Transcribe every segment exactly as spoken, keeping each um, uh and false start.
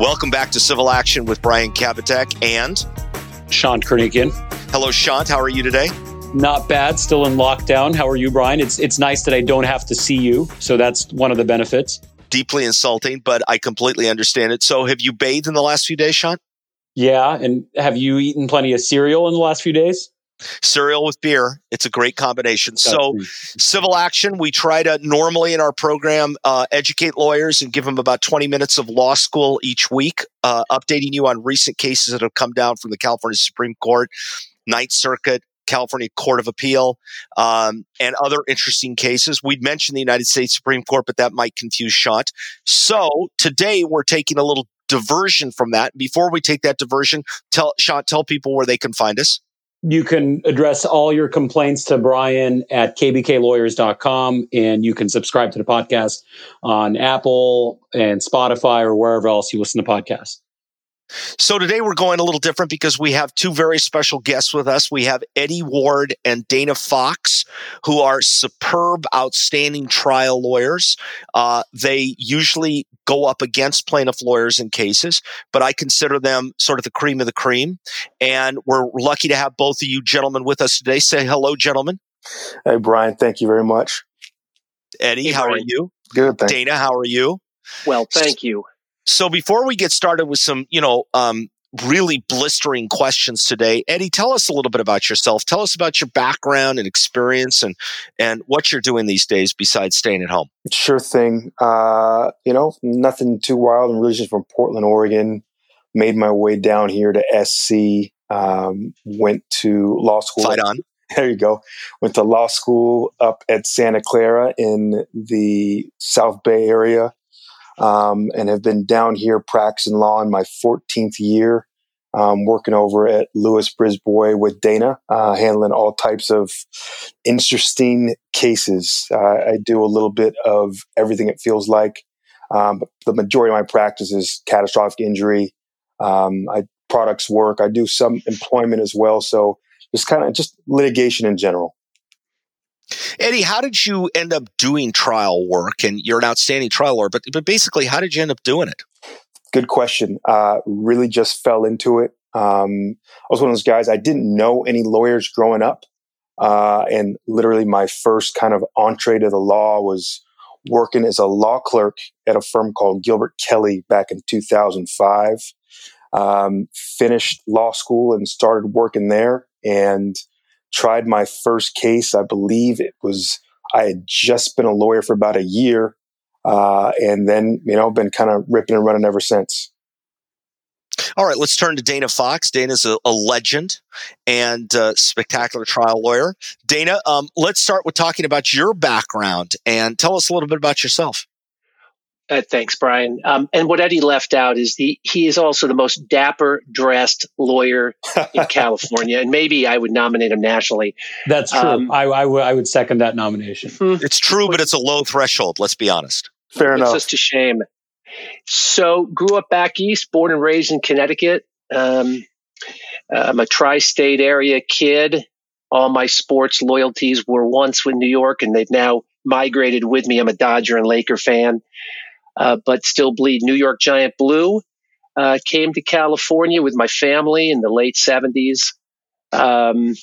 Welcome back to Civil Action with Brian Kabateck and Sean Kornikian. Hello, Sean. How are you today? Not bad. Still in lockdown. How are you, Brian? It's it's nice that I don't have to see you. So that's one of the benefits. Deeply insulting, but I completely understand it. So have you bathed in the last few days, Sean? Yeah. And have you eaten plenty of cereal in the last few days? Cereal with beer. It's a great combination. So Civil Action, we try to normally in our program uh, educate lawyers and give them about twenty minutes of law school each week, uh, updating you on recent cases that have come down from the California Supreme Court, Ninth Circuit, California Court of Appeal, um, and other interesting cases. We'd mentioned the United States Supreme Court, but that might confuse Sean. So today we're taking a little diversion from that. Before we take that diversion, tell Sean, tell people where they can find us. You can address all your complaints to Brian at k b k lawyers dot com, and you can subscribe to the podcast on Apple and Spotify or wherever else you listen to podcasts. So today we're going a little different because we have two very special guests with us. We have Eddie Ward and Dana Fox, who are superb, outstanding trial lawyers. Uh, they usually go up against plaintiff lawyers in cases, but I consider them sort of the cream of the cream. And we're lucky to have both of you gentlemen with us today. Say hello, gentlemen. Hey, Brian. Thank you very much. Eddie, hey, how Brian. Are you? Good, thanks. Dana, how are you? Well, thank you. So before we get started with some, you know, um, really blistering questions today, Eddie, tell us a little bit about yourself. Tell us about your background and experience and and what you're doing these days besides staying at home. Sure thing. Uh, you know, nothing too wild. I'm originally from Portland, Oregon. Made my way down here to S C. Um, went to law school. Fight on. There you go. Went to law school up at Santa Clara in the South Bay area. Um, and have been down here practicing law in my fourteenth year, um, working over at Lewis Brisbois with Dana, uh, handling all types of interesting cases. Uh, I do a little bit of everything it feels like. Um, but the majority of my practice is catastrophic injury. Um, I products work. I do some employment as well. So just kind of just litigation in general. Eddie, how did you end up doing trial work? And you're an outstanding trial lawyer, but, but basically, how did you end up doing it? Good question. Uh, really just fell into it. Um, I was one of those guys, I didn't know any lawyers growing up. Uh, and literally my first kind of entree to the law was working as a law clerk at a firm called Gilbert Kelly back in two thousand five. Um, finished law school and started working there. And tried my first case. I believe it was, I had just been a lawyer for about a year. Uh, and then, you know, been kind of ripping and running ever since. All right, let's turn to Dana Fox. Dana's a, a legend and a spectacular trial lawyer. Dana, um, let's start with talking about your background and tell us a little bit about yourself. Uh, thanks, Brian. Um, and what Eddie left out is the, he is also the most dapper dressed lawyer in California. And maybe I would nominate him nationally. That's true. Um, I, I, w- I would second that nomination. Mm-hmm. It's true, but it's a low threshold. Let's be honest. Fair it's enough. It's just a shame. So grew up back east, born and raised in Connecticut. Um, I'm a tri-state area kid. All my sports loyalties were once with New York, and they've now migrated with me. I'm a Dodger and Laker fan. Uh, but still bleed New York Giant blue. Uh, came to California with my family in the late seventies, um,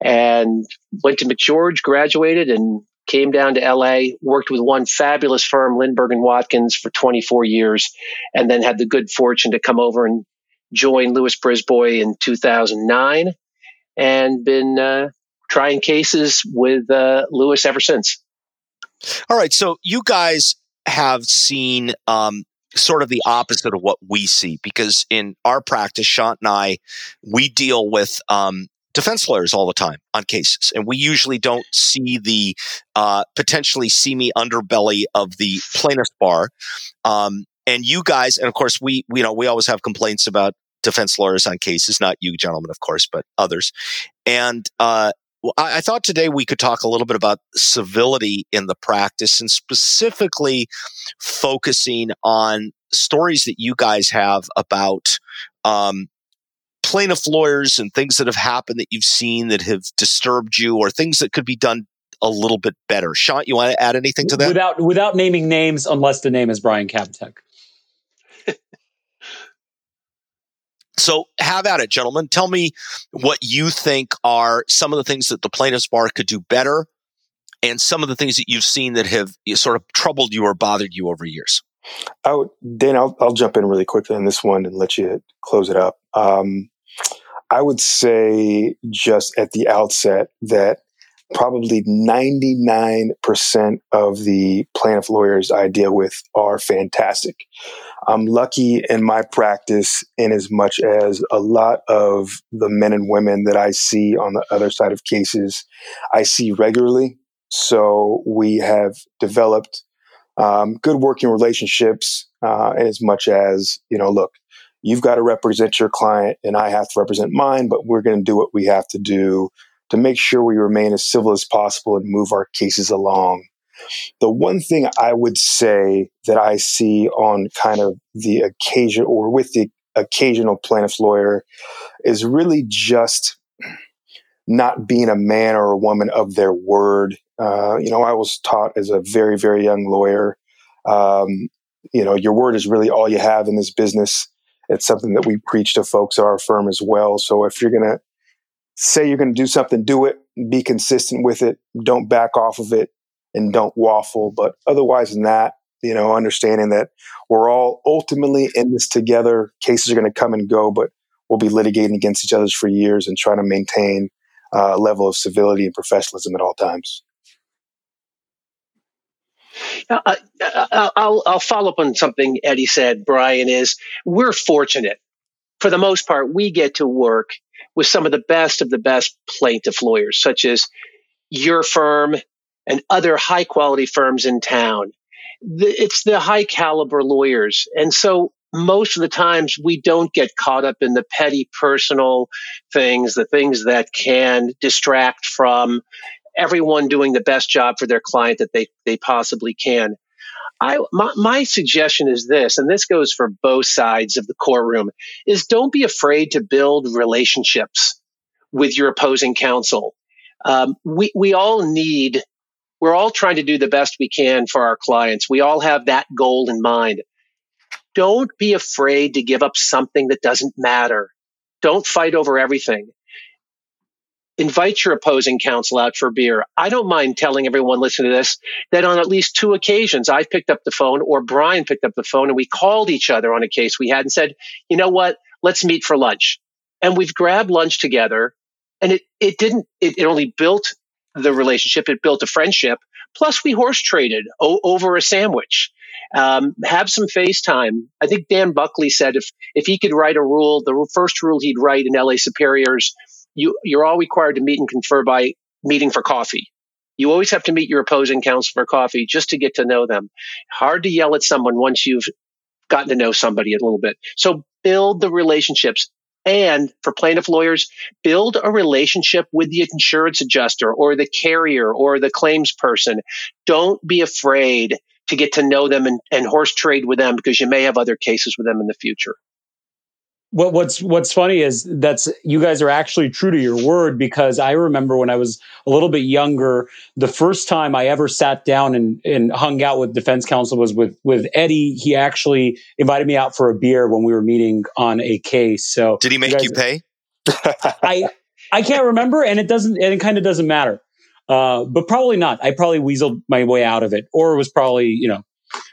and went to McGeorge, graduated, and came down to L A, worked with one fabulous firm, Lynberg and Watkins, for twenty-four years, and then had the good fortune to come over and join Lewis Brisbois in two thousand nine, and been uh, trying cases with uh, Lewis ever since. All right, so you guys have seen um, sort of the opposite of what we see, because in our practice, Sean and I, we deal with um, defense lawyers all the time on cases, and we usually don't see the uh, potentially seamy underbelly of the plaintiff's bar. Um, and you guys, and of course, we you know we always have complaints about defense lawyers on cases, not you gentlemen, of course, but others. And uh, Well, I thought today we could talk a little bit about civility in the practice, and specifically focusing on stories that you guys have about um, plaintiff lawyers and things that have happened that you've seen that have disturbed you, or things that could be done a little bit better. Sean, you want to add anything to that? Without without naming names, unless the name is Brian Kabateck. So have at it, gentlemen. Tell me what you think are some of the things that the plaintiff's bar could do better and some of the things that you've seen that have sort of troubled you or bothered you over years. I would, Dan, I'll, I'll jump in really quickly on this one and let you close it up. Um, I would say just at the outset that probably ninety-nine percent of the plaintiff lawyers I deal with are fantastic. I'm lucky in my practice in as much as a lot of the men and women that I see on the other side of cases, I see regularly. So we have developed um, good working relationships uh, in as much as, you know, look, you've got to represent your client and I have to represent mine, but we're going to do what we have to do to make sure we remain as civil as possible and move our cases along. The one thing I would say that I see on kind of the occasion or with the occasional plaintiff's lawyer is really just not being a man or a woman of their word. Uh, you know, I was taught as a very, very young lawyer, um, you know, your word is really all you have in this business. It's something that we preach to folks at our firm as well. So if you're going to say you're going to do something, do it, be consistent with it, don't back off of it, and don't waffle. But otherwise than that, you know, understanding that we're all ultimately in this together, cases are going to come and go, but we'll be litigating against each other for years and trying to maintain a level of civility and professionalism at all times. Uh, I'll, I'll follow up on something Eddie said, Brian, is we're fortunate. For the most part, we get to work with some of the best of the best plaintiff lawyers, such as your firm and other high quality firms in town. The, it's the high caliber lawyers. And so most of the times we don't get caught up in the petty personal things, the things that can distract from everyone doing the best job for their client that they, they possibly can. I, my, my suggestion is this, and this goes for both sides of the courtroom, is don't be afraid to build relationships with your opposing counsel. Um, we, we all need, we're all trying to do the best we can for our clients. We all have that goal in mind. Don't be afraid to give up something that doesn't matter. Don't fight over everything. Invite your opposing counsel out for beer. I don't mind telling everyone listening to this that on at least two occasions, I picked up the phone or Brian picked up the phone and we called each other on a case we had and said, you know what, let's meet for lunch. And we've grabbed lunch together and it, it didn't, it, it only built the relationship. It built a friendship. Plus we horse traded o- over a sandwich. Um, have some FaceTime. I think Dan Buckley said if, if he could write a rule, the first rule he'd write in L A Superior's, You, you're all required to meet and confer by meeting for coffee. You always have to meet your opposing counsel for coffee just to get to know them. Hard to yell at someone once you've gotten to know somebody a little bit. So build the relationships. And for plaintiff lawyers, build a relationship with the insurance adjuster or the carrier or the claims person. Don't be afraid to get to know them and, and horse trade with them because you may have other cases with them in the future. What, what's what's funny is that's you guys are actually true to your word, because I remember when I was a little bit younger, the first time I ever sat down and, and hung out with defense counsel was with, with Eddie. He actually invited me out for a beer when we were meeting on a case. So did he make you, guys, you pay? I I can't remember, and it doesn't, and it kind of doesn't matter. Uh, but probably not. I probably weaseled my way out of it, or it was probably, you know,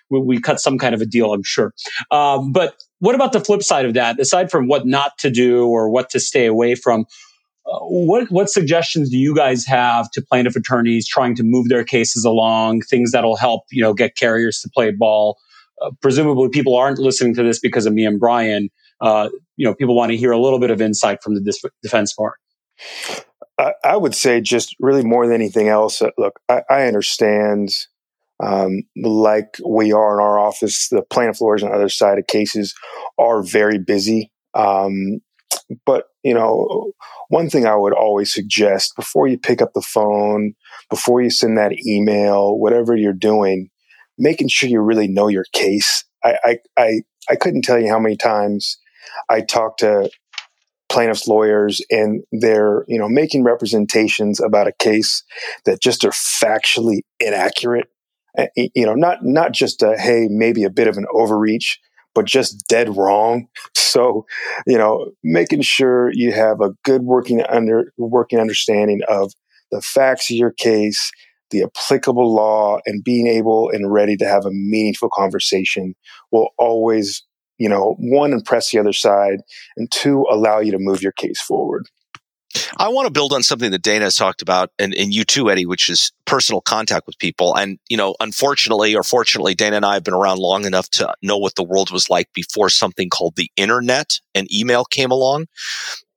we, we cut some kind of a deal, I'm sure. Um, but what about the flip side of that? Aside from what not to do or what to stay away from, uh, what what suggestions do you guys have to plaintiff attorneys trying to move their cases along? Things that'll help, you know, get carriers to play ball. Uh, presumably, people aren't listening to this because of me and Brian. Uh, you know, people want to hear a little bit of insight from the dis- defense bar. I, I would say just really more than anything else. Uh, look, I, I understand. Um, like we are in our office, the plaintiff lawyers on the other side of cases are very busy. Um, but, you know, one thing I would always suggest before you pick up the phone, before you send that email, whatever you're doing, making sure you really know your case. I, I, I, I couldn't tell you how many times I talked to plaintiff's lawyers and they're, you know, making representations about a case that just are factually inaccurate. You know, not not just a, hey, maybe a bit of an overreach, but just dead wrong. So, you know, making sure you have a good working under working understanding of the facts of your case, the applicable law, and being able and ready to have a meaningful conversation will always, you know, one, impress the other side, and two, allow you to move your case forward. I want to build on something that Dana has talked about, and, and you too, Eddie, which is personal contact with people. And, you know, unfortunately or fortunately, Dana and I have been around long enough to know what the world was like before something called the internet and email came along.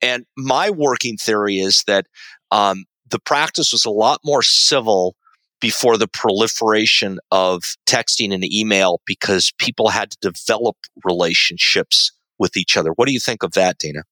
And my working theory is that um, the practice was a lot more civil before the proliferation of texting and email, because people had to develop relationships with each other. What do you think of that, Dana?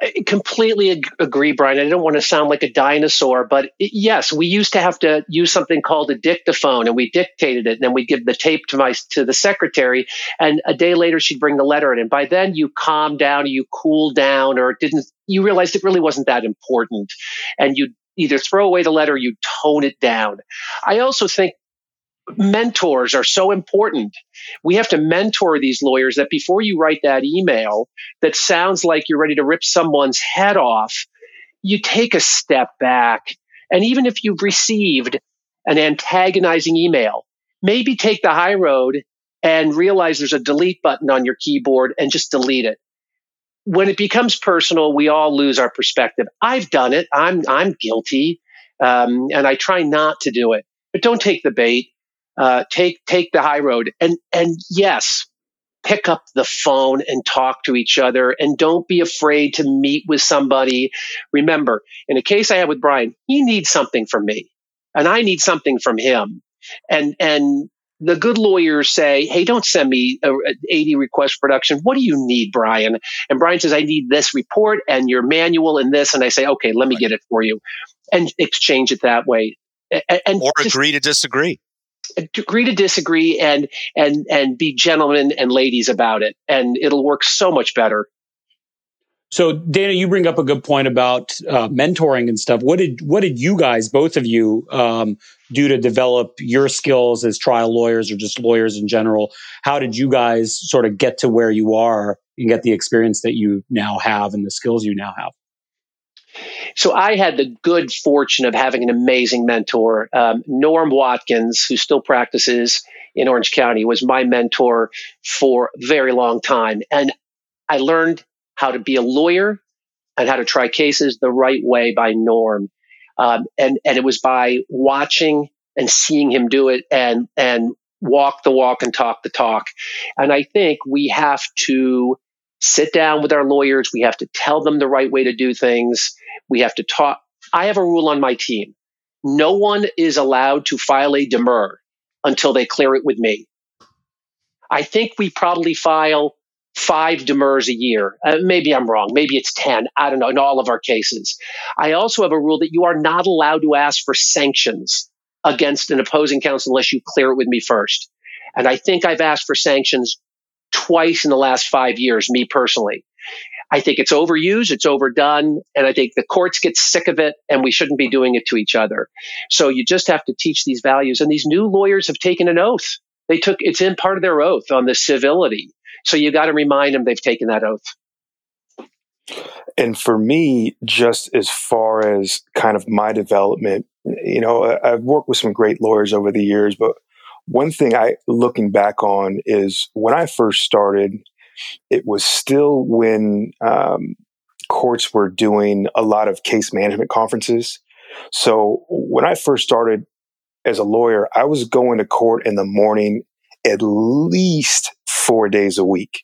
I completely ag- agree, Brian. I don't want to sound like a dinosaur, but it, yes, we used to have to use something called a dictaphone, and we dictated it, and then we give the tape to my to the secretary, and a day later she'd bring the letter in. And by then you calmed down, or you cooled down, or it didn't. You realized it really wasn't that important, and you either throw away the letter, or you tone it down. I also think mentors are so important. We have to mentor these lawyers that before you write that email that sounds like you're ready to rip someone's head off, you take a step back. And even if you've received an antagonizing email, maybe take the high road and realize there's a delete button on your keyboard and just delete it. When it becomes personal, we all lose our perspective. I've done it. I'm I'm guilty. Um, and I try not to do it. But don't take the bait. Uh, take take the high road, and and yes, pick up the phone and talk to each other, and don't be afraid to meet with somebody. Remember, in a case I had with Brian, he needs something from me, and I need something from him. And and the good lawyers say, hey, don't send me an eighty request production. What do you need, Brian? And Brian says, I need this report and your manual and this. And I say, okay, let me get it for you, and exchange it that way. And, and or just, agree to disagree. Agree to disagree and and and be gentlemen and ladies about it, and it'll work so much better. So, Dana, you bring up a good point about uh, mentoring and stuff. What did what did you guys, both of you, um, do to develop your skills as trial lawyers or just lawyers in general? How did you guys sort of get to where you are and get the experience that you now have and the skills you now have? So I had the good fortune of having an amazing mentor. Um, Norm Watkins, who still practices in Orange County, was my mentor for a very long time. And I learned how to be a lawyer and how to try cases the right way by Norm. Um, and, and it was by watching and seeing him do it and, and walk the walk and talk the talk. And I think we have to sit down with our lawyers. We have to tell them the right way to do things. We have to talk. I have a rule on my team. No one is allowed to file a demur until they clear it with me. I think we probably file five demurs a year. Uh, maybe I'm wrong. Maybe it's ten. I don't know, in all of our cases. I also have a rule that you are not allowed to ask for sanctions against an opposing counsel unless you clear it with me first. And I think I've asked for sanctions twice in the last five years, me personally. I think it's overused, it's overdone, and I think the courts get sick of it, and we shouldn't be doing it to each other. So you just have to teach these values. And these new lawyers have taken an oath. They took it's in part of their oath on the civility. So you got to remind them they've taken that oath. And for me, just as far as kind of my development, you know, I've worked with some great lawyers over the years, but one thing I, looking back on, is when I first started, it was still when um, courts were doing a lot of case management conferences. So when I first started as a lawyer, I was going to court in the morning at least four days a week.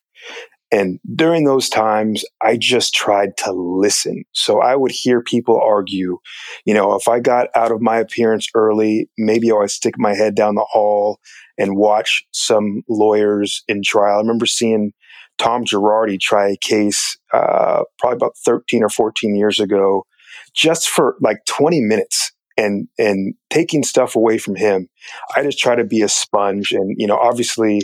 And during those times, I just tried to listen. So I would hear people argue, you know, if I got out of my appearance early, maybe I would stick my head down the hall and watch some lawyers in trial. I remember seeing Tom Girardi try a case uh, probably about thirteen or fourteen years ago, just for like twenty minutes. And, and taking stuff away from him, I just try to be a sponge. And, you know, obviously,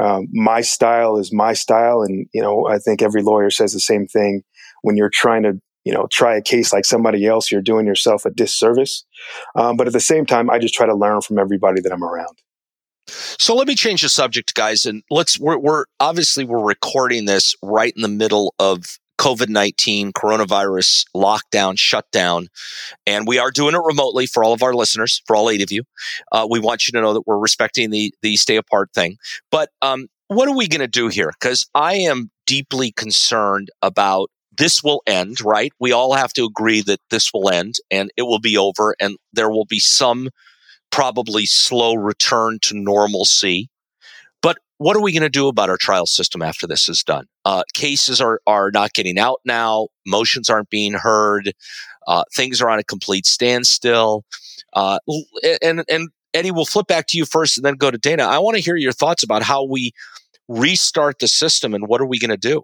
Um, my style is my style. And, you know, I think every lawyer says the same thing. When you're trying to, you know, try a case like somebody else, you're doing yourself a disservice. Um, but at the same time, I just try to learn from everybody that I'm around. So let me change the subject, guys, and let's. We're, we're obviously we're recording this right in the middle of COVID nineteen, coronavirus, lockdown, shutdown, and we are doing it remotely for all of our listeners, for all eight of you. Uh, we want you to know that we're respecting the the stay apart thing. But um, what are we going to do here? Because I am deeply concerned about. This will end, right? We all have to agree that this will end and it will be over and there will be some probably slow return to normalcy. But what are we going to do about our trial system after this is done? Uh, cases are, are not getting out now. Motions aren't being heard. Uh, things are on a complete standstill. Uh, and, and Eddie, we'll flip back to you first and then go to Dana. I want to hear your thoughts about how we restart the system and what are we going to do?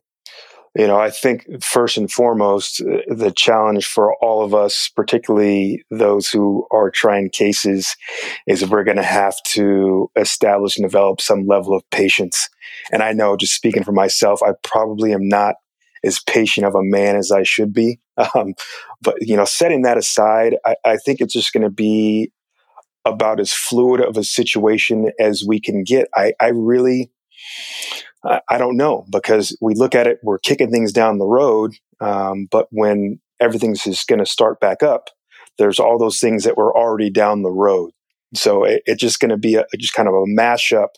You know, I think first and foremost, the challenge for all of us, particularly those who are trying cases, is we're going to have to establish and develop some level of patience. And I know, just speaking for myself, I probably am not as patient of a man as I should be. Um, but, you know, setting that aside, I, I think it's just going to be about as fluid of a situation as we can get. I, I really... I don't know, because we look at it, we're kicking things down the road, um, but when everything's just going to start back up, there's all those things that were already down the road. So it, it's just going to be a, just kind of a mashup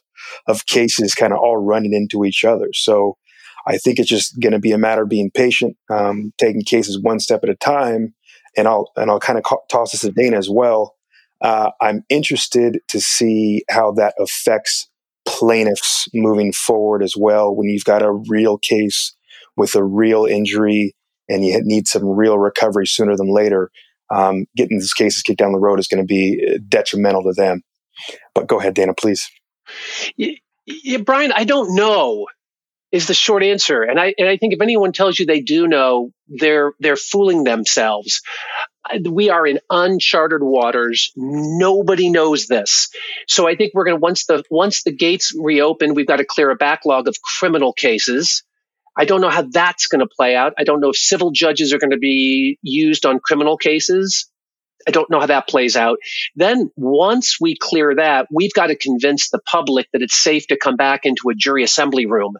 of cases kind of all running into each other. So I think it's just going to be a matter of being patient, um, taking cases one step at a time, and I'll and I'll kind of ca- toss this to Dana as well. Uh, I'm interested to see how that affects plaintiffs moving forward as well. When you've got a real case with a real injury and you need some real recovery sooner than later, um, getting these cases kicked down the road is going to be detrimental to them. But go ahead, Dana, please. Yeah, yeah, Brian, I don't know is the short answer. And I and I think if anyone tells you they do know, they're they're fooling themselves. We are in uncharted waters. Nobody knows this. So I think we're going to, once the once the gates reopen, we've got to clear a backlog of criminal cases. I don't know how that's going to play out. I don't know if civil judges are going to be used on criminal cases. I don't know how that plays out. Then once we clear that, we've got to convince the public that it's safe to come back into a jury assembly room.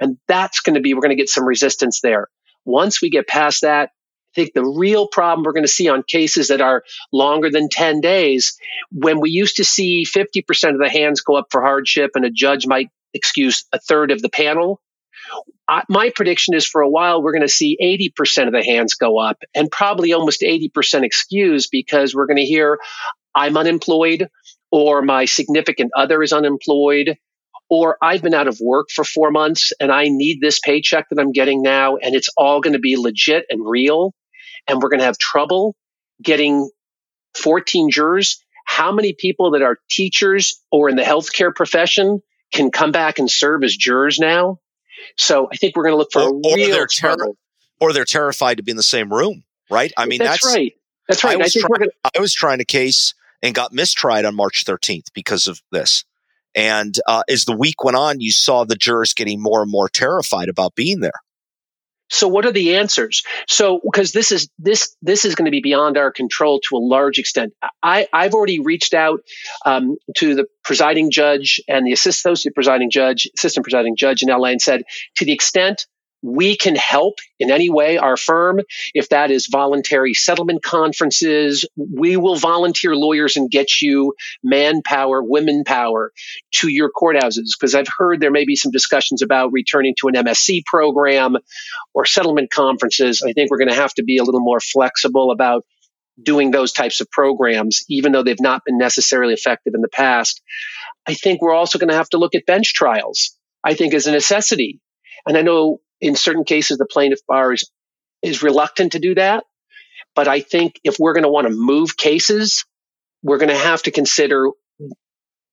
And that's going to be, we're going to get some resistance there. Once we get past that, I think the real problem we're going to see on cases that are longer than ten days, when we used to see fifty percent of the hands go up for hardship and a judge might excuse a third of the panel, I, my prediction is for a while we're going to see eighty percent of the hands go up and probably almost eighty percent excuse, because we're going to hear, I'm unemployed, or my significant other is unemployed, or I've been out of work for four months and I need this paycheck that I'm getting now, and it's all going to be legit and real. And we're going to have trouble getting fourteen jurors. How many people that are teachers or in the healthcare profession can come back and serve as jurors now? So I think we're going to look for or, a real or they're ter- trouble. Or they're terrified to be in the same room, right? I mean, that's, that's right. That's right. I, I, was think try- we're gonna- I was trying a case and got mistried on March thirteenth because of this. And uh, as the week went on, you saw the jurors getting more and more terrified about being there. So what are the answers? So, because this is this this is going to be beyond our control to a large extent. I, I've already reached out um, to the presiding judge and the associate presiding judge, assistant presiding judge in L A, and said, to the extent we can help in any way, our firm, if that is voluntary settlement conferences, we will volunteer lawyers and get you manpower, women power to your courthouses. Because I've heard there may be some discussions about returning to an M S C program or settlement conferences. I think we're going to have to be a little more flexible about doing those types of programs, even though they've not been necessarily effective in the past. I think we're also going to have to look at bench trials, I think, as a necessity. And I know in certain cases, the plaintiff bar is, is reluctant to do that. But I think if we're going to want to move cases, we're going to have to consider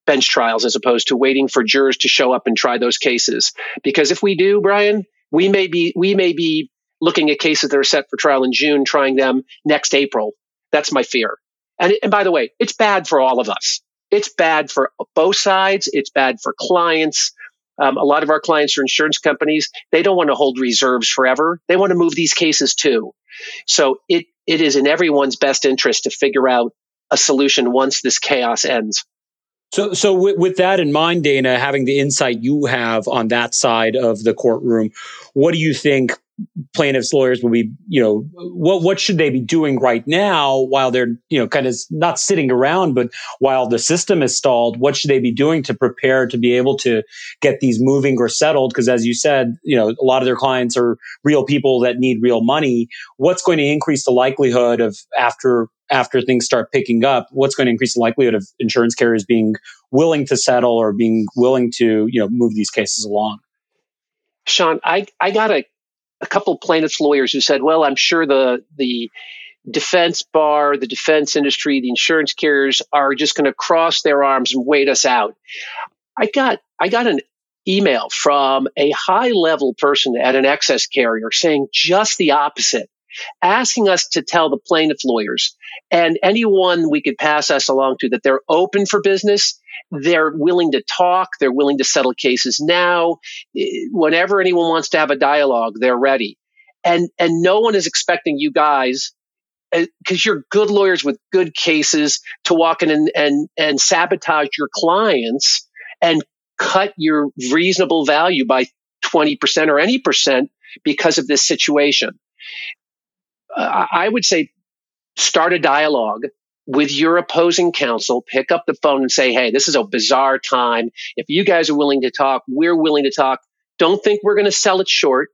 bench trials as opposed to waiting for jurors to show up and try those cases. Because if we do, Brian, we may be we may be looking at cases that are set for trial in June, trying them next April. That's my fear. And, and by the way, it's bad for all of us. It's bad for both sides. It's bad for clients. Um, a lot of our clients are insurance companies. They don't want to hold reserves forever. They want to move these cases too. So it it is in everyone's best interest to figure out a solution once this chaos ends. So, so with, with that in mind, Dana, having the insight you have on that side of the courtroom, what do you think plaintiffs' lawyers will be, you know, what what should they be doing right now while they're, you know, kind of not sitting around, but while the system is stalled, what should they be doing to prepare to be able to get these moving or settled? Because as you said, you know, a lot of their clients are real people that need real money. What's going to increase the likelihood of after after things start picking up, what's going to increase the likelihood of insurance carriers being willing to settle or being willing to, you know, move these cases along? Sean, I, I got a, a couple plaintiffs' lawyers who said, well, I'm sure the the defense bar, the defense industry, the insurance carriers are just going to cross their arms and wait us out. I got I got an email from a high-level person at an excess carrier saying just the opposite, asking us to tell the plaintiff lawyers and anyone we could pass us along to that they're open for business, they're willing to talk, they're willing to settle cases now. Whenever anyone wants to have a dialogue, they're ready. And and no one is expecting you guys, because you're good lawyers with good cases, to walk in and, and, and sabotage your clients and cut your reasonable value by twenty percent or any percent because of this situation. Uh, I would say start a dialogue with your opposing counsel, pick up the phone and say, hey, this is a bizarre time. If you guys are willing to talk, we're willing to talk. Don't think we're going to sell it short,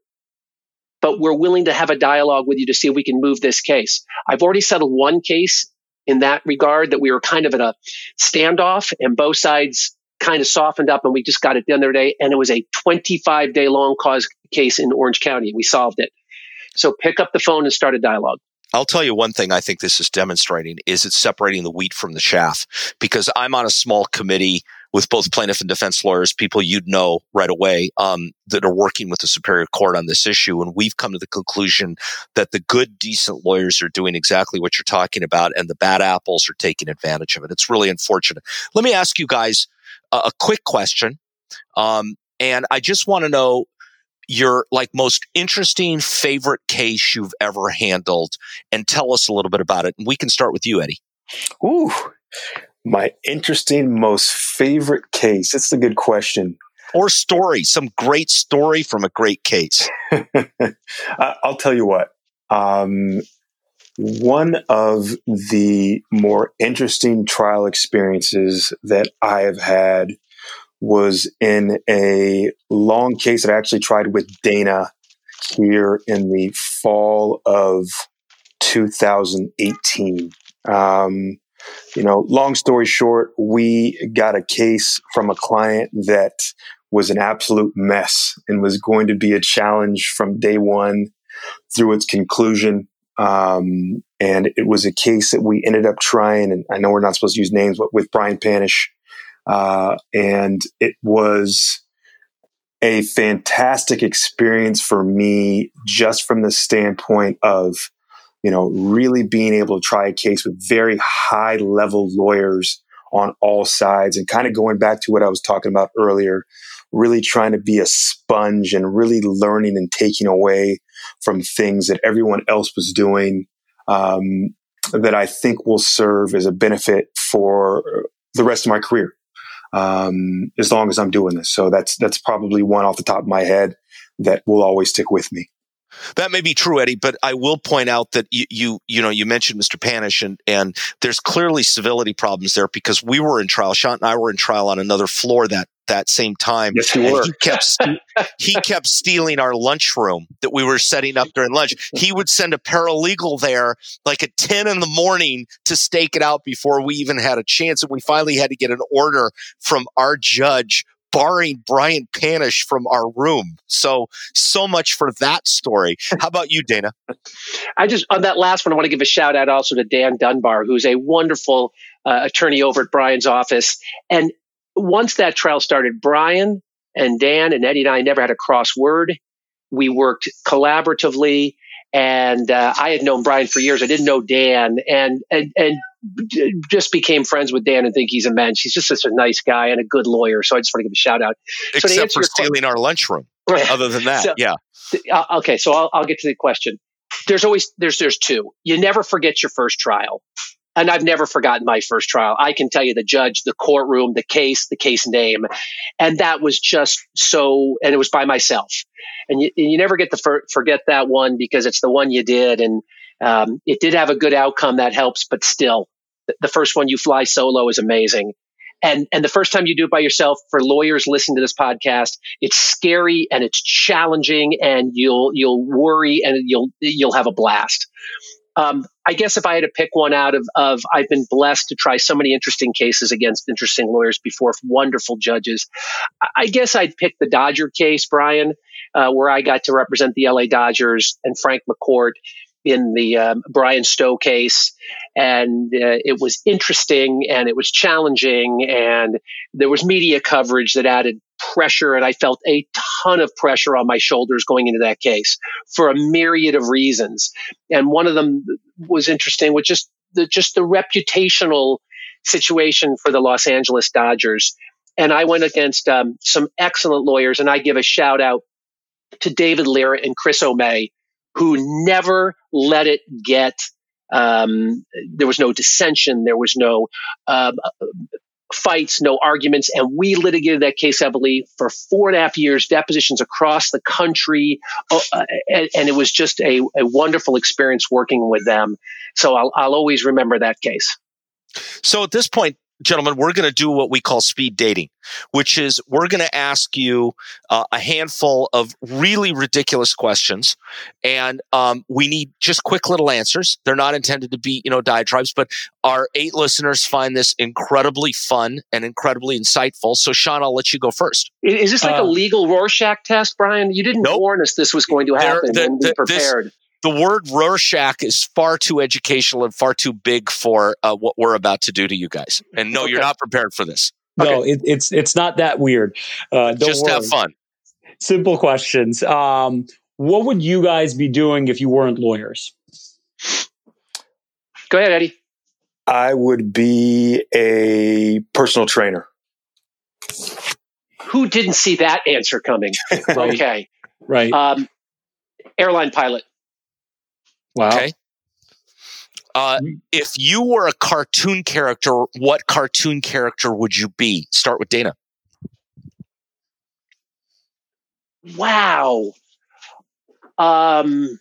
but we're willing to have a dialogue with you to see if we can move this case. I've already settled one case in that regard that we were kind of in a standoff and both sides kind of softened up and we just got it done the other day. And it was a twenty-five day long cause case in Orange County. We solved it. So pick up the phone and start a dialogue. I'll tell you one thing I think this is demonstrating is it's separating the wheat from the chaff, because I'm on a small committee with both plaintiff and defense lawyers, people you'd know right away um, that are working with the Superior Court on this issue. And we've come to the conclusion that the good, decent lawyers are doing exactly what you're talking about and the bad apples are taking advantage of it. It's really unfortunate. Let me ask you guys a, a quick question. Um, and I just want to know your like most interesting favorite case you've ever handled, and tell us a little bit about it. And we can start with you, Eddie. Ooh, my interesting, most favorite case. That's a good question. Or story, some great story from a great case. I'll tell you what. Um, one of the more interesting trial experiences that I have had was in a long case that I actually tried with Dana here in the fall of two thousand eighteen. Um, you know, long story short, we got a case from a client that was an absolute mess and was going to be a challenge from day one through its conclusion. Um, and it was a case that we ended up trying, and I know we're not supposed to use names, but with Brian Panish. Uh, and it was a fantastic experience for me just from the standpoint of, you know, really being able to try a case with very high level lawyers on all sides and kind of going back to what I was talking about earlier, really trying to be a sponge and really learning and taking away from things that everyone else was doing, um, that I think will serve as a benefit for the rest of my career. Um, as long as I'm doing this. So that's that's probably one off the top of my head that will always stick with me. That may be true, Eddie, but I will point out that you you, you know, you mentioned Mister Panish, and, and there's clearly civility problems there because we were in trial. Sean and I were in trial on another floor that that same time. Yes, you were. He kept, he kept stealing our lunchroom that we were setting up during lunch. He would send a paralegal there like at ten in the morning to stake it out before we even had a chance. And we finally had to get an order from our judge barring Brian Panish from our room. So, so much for that story. How about you, Dana? I just, on that last one, I want to give a shout out also to Dan Dunbar, who's a wonderful uh, attorney over at Brian's office. And once that trial started, Brian and Dan and Eddie and I never had a cross word. We worked collaboratively, and uh, I had known Brian for years. I didn't know Dan, and and and just became friends with Dan and think he's immense. He's just such a nice guy and a good lawyer. So I just want to give a shout out. Except so for stealing question, our lunchroom. Right. Other than that, so, yeah. Uh, okay, so I'll, I'll get to the question. There's always there's there's two. You never forget your first trial. And I've never forgotten my first trial. I can tell you the judge, the courtroom, the case, the case name. And that was just so, and it was by myself. And you, and you never get to for, forget that one because it's the one you did. And um, it did have a good outcome that helps, but still th- the first one you fly solo is amazing. And, and the first time you do it by yourself, for lawyers listening to this podcast, it's scary and it's challenging and you'll, you'll worry and you'll, you'll have a blast. Um, I guess if I had to pick one out of, of, I've been blessed to try so many interesting cases against interesting lawyers before, wonderful judges. I guess I'd pick the Dodger case, Brian, uh, where I got to represent the L A Dodgers and Frank McCourt in the um, Brian Stowe case. And uh, it was interesting and it was challenging and there was media coverage that added pressure. And I felt a ton of pressure on my shoulders going into that case for a myriad of reasons. And one of them was interesting with just the, just the reputational situation for the Los Angeles Dodgers. And I went against um, some excellent lawyers, and I give a shout out to David Lira and Chris Aumais, who never let it get, um, there was no dissension, there was no uh, fights, no arguments, and we litigated that case heavily for four and a half years, depositions across the country, uh, and, and it was just a, a wonderful experience working with them. So I'll, I'll always remember that case. So at this point, gentlemen, we're going to do what we call speed dating, which is we're going to ask you uh, a handful of really ridiculous questions. And um, we need just quick little answers. They're not intended to be, you know, diatribes, but our eight listeners find this incredibly fun and incredibly insightful. So, Sean, I'll let you go first. Is this like uh, a legal Rorschach test, Brian? You didn't nope. warn us this was going to happen there, the, and be prepared. This, The word Rorschach is far too educational and far too big for uh, what we're about to do to you guys. And no, okay. You're not prepared for this. Okay. No, it, it's it's not that weird. Uh, don't Just worry. Have fun. Simple questions. Um, what would you guys be doing if you weren't lawyers? Go ahead, Eddie. I would be a personal trainer. Who didn't see that answer coming? Right. Okay. Right. Um, airline pilot. Wow. Okay. Uh, if you were a cartoon character, what cartoon character would you be? Start with Dana. Wow. Um,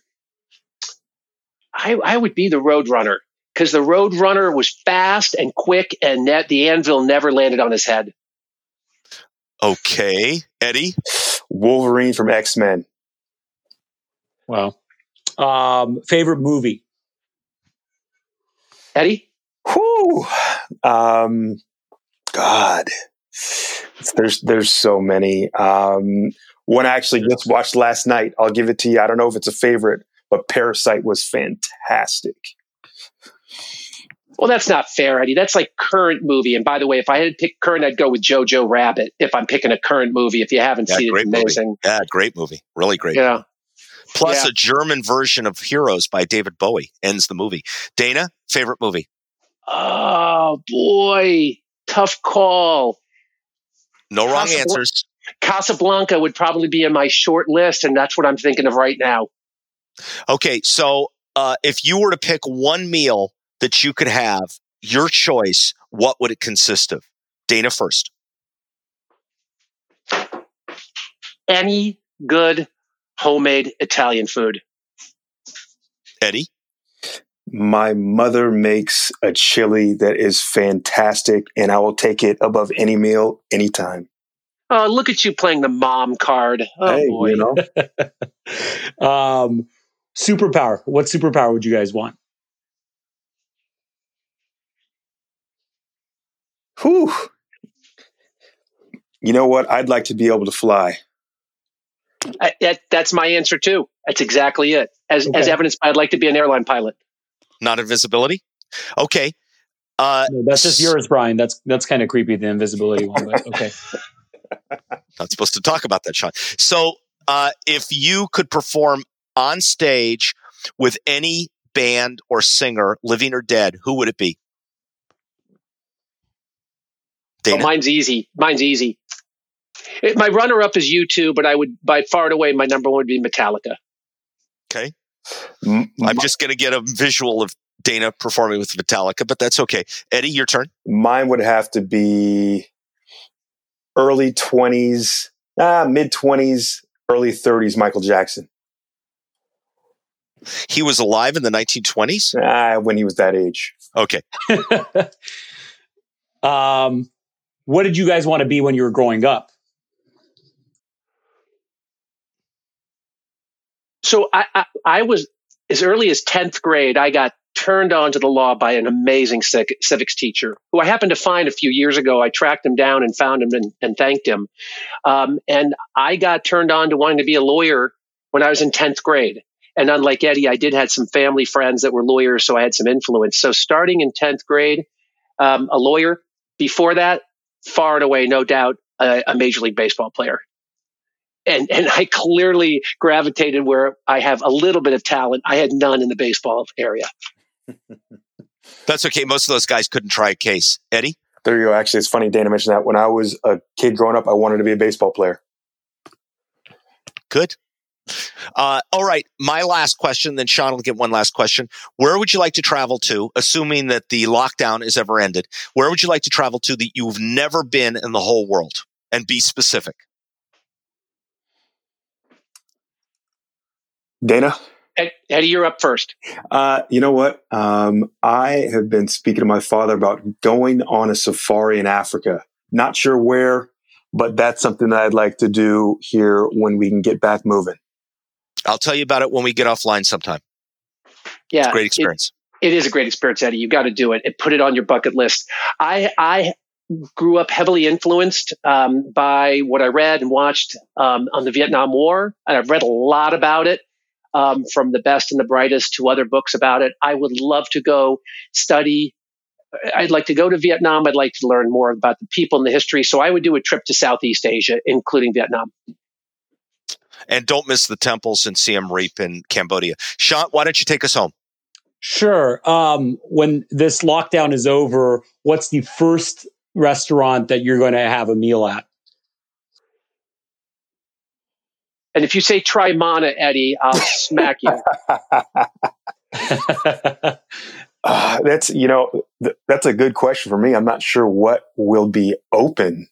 I, I would be the Roadrunner, because the Roadrunner was fast and quick, and that the anvil never landed on his head. Okay, Eddie. Wolverine from X-Men. Wow. Um, favorite movie? Eddie? Whew. Um, God, there's, there's so many. Um, one I actually just watched last night. I'll give it to you. I don't know if it's a favorite, but Parasite was fantastic. Well, that's not fair, Eddie. That's like current movie. And by the way, if I had to pick current, I'd go with Jojo Rabbit. If I'm picking a current movie, if you haven't yeah, seen it, it's amazing. Movie. Yeah. Great movie. Really great. Yeah. Movie. Plus yeah. a German version of Heroes by David Bowie ends the movie. Dana, favorite movie? Oh, boy. Tough call. No wrong Casablanca, answers. Casablanca would probably be in my short list, and that's what I'm thinking of right now. Okay, so uh, if you were to pick one meal that you could have, your choice, what would it consist of? Dana first. Any good homemade Italian food. Eddie? My mother makes a chili that is fantastic, and I will take it above any meal, anytime. Oh, look at you playing the mom card. Oh, hey, boy. You know. um, superpower. What superpower would you guys want? Whew. You know what? I'd like to be able to fly. I, that, that's my answer too. That's exactly it. As okay. as evidenced by, I'd like to be an airline pilot. Not invisibility. Okay, uh, no, that's just yours, Brian. That's that's kind of creepy. The invisibility one. But okay, not supposed to talk about that, Sean. So, uh, if you could perform on stage with any band or singer, living or dead, who would it be? Dana? Oh, mine's easy. Mine's easy. It, my runner-up is U two, but I would, by far and away, my number one would be Metallica. Okay. I'm just going to get a visual of Dana performing with Metallica, but that's okay. Eddie, your turn. Mine would have to be early twenties, ah, mid twenties, early thirties, Michael Jackson. He was alive in the nineteen twenties? Ah, when he was that age. Okay. um, what did you guys want to be when you were growing up? So I, I, I was, as early as tenth grade, I got turned on to the law by an amazing cic- civics teacher who I happened to find a few years ago. I tracked him down and found him and, and thanked him. Um, and I got turned on to wanting to be a lawyer when I was in tenth grade. And unlike Eddie, I did have some family friends that were lawyers, so I had some influence. So starting in tenth grade, um, a lawyer. Before that, far and away, no doubt, a, a Major League Baseball player. And and I clearly gravitated where I have a little bit of talent. I had none in the baseball area. That's okay. Most of those guys couldn't try a case. Eddie? There you go. Actually, it's funny Dana mentioned that. When I was a kid growing up, I wanted to be a baseball player. Good. Uh, all right. My last question, then Sean will get one last question. Where would you like to travel to, assuming that the lockdown is ever ended? Where would you like to travel to that you've never been in the whole world? And be specific. Dana? Eddie, you're up first. Uh, you know what? Um, I have been speaking to my father about going on a safari in Africa. Not sure where, but that's something that I'd like to do here when we can get back moving. I'll tell you about it when we get offline sometime. Yeah. It's a great experience. It, it is a great experience, Eddie. You've got to do it and put it on your bucket list. I, I grew up heavily influenced um, by what I read and watched um, on the Vietnam War. And I've read a lot about it. Um, from the best and the brightest to other books about it. I would love to go study. I'd like to go to Vietnam. I'd like to learn more about the people and the history. So I would do a trip to Southeast Asia, including Vietnam. And don't miss the temples in Siem Reap in Cambodia. Sean, why don't you take us home? Sure. Um, when this lockdown is over, what's the first restaurant that you're going to have a meal at? And if you say try Mana, Eddie, I'll smack you. uh, that's, you know, th- that's a good question for me. I'm not sure what will be open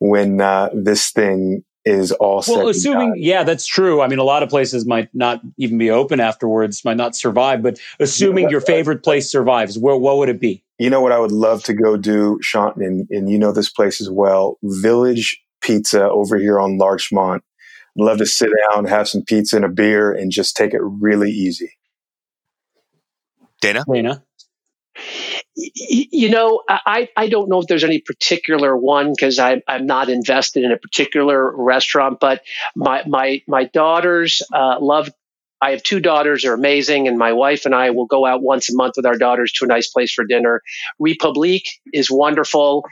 when uh, this thing is all set. Well, assuming, done. Yeah, that's true. I mean, a lot of places might not even be open afterwards, might not survive. But assuming yeah, your favorite place survives, where, what would it be? You know what I would love to go do, Sean, and, and you know this place as well, Village Pizza over here on Larchmont. Love to sit down, have some pizza and a beer, and just take it really easy. Dana? Dana? You know, I, I don't know if there's any particular one because I'm, I'm not invested in a particular restaurant, but my my, my daughters uh, love, I have two daughters who are amazing, and my wife and I will go out once a month with our daughters to a nice place for dinner. Republique is wonderful,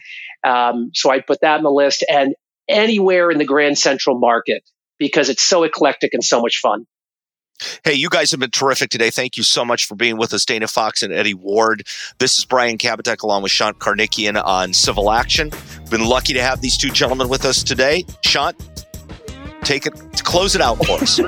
um, so I put that on the list, and anywhere in the Grand Central Market, because it's so eclectic and so much fun. Hey, you guys have been terrific today. Thank you so much for being with us, Dana Fox and Eddie Ward. This is Brian Kabateck along with Sean Kornikian on Civil Action. Been lucky to have these two gentlemen with us today. Sean, take it, close it out for us.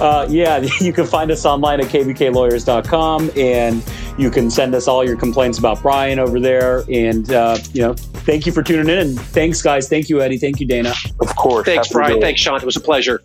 uh, yeah, you can find us online at k b k lawyers dot com, and you can send us all your complaints about Brian over there. And, uh, you know, thank you for tuning in. And thanks, guys. Thank you, Eddie. Thank you, Dana. Of course. Thanks, Brian. Thanks, Sean. It was a pleasure.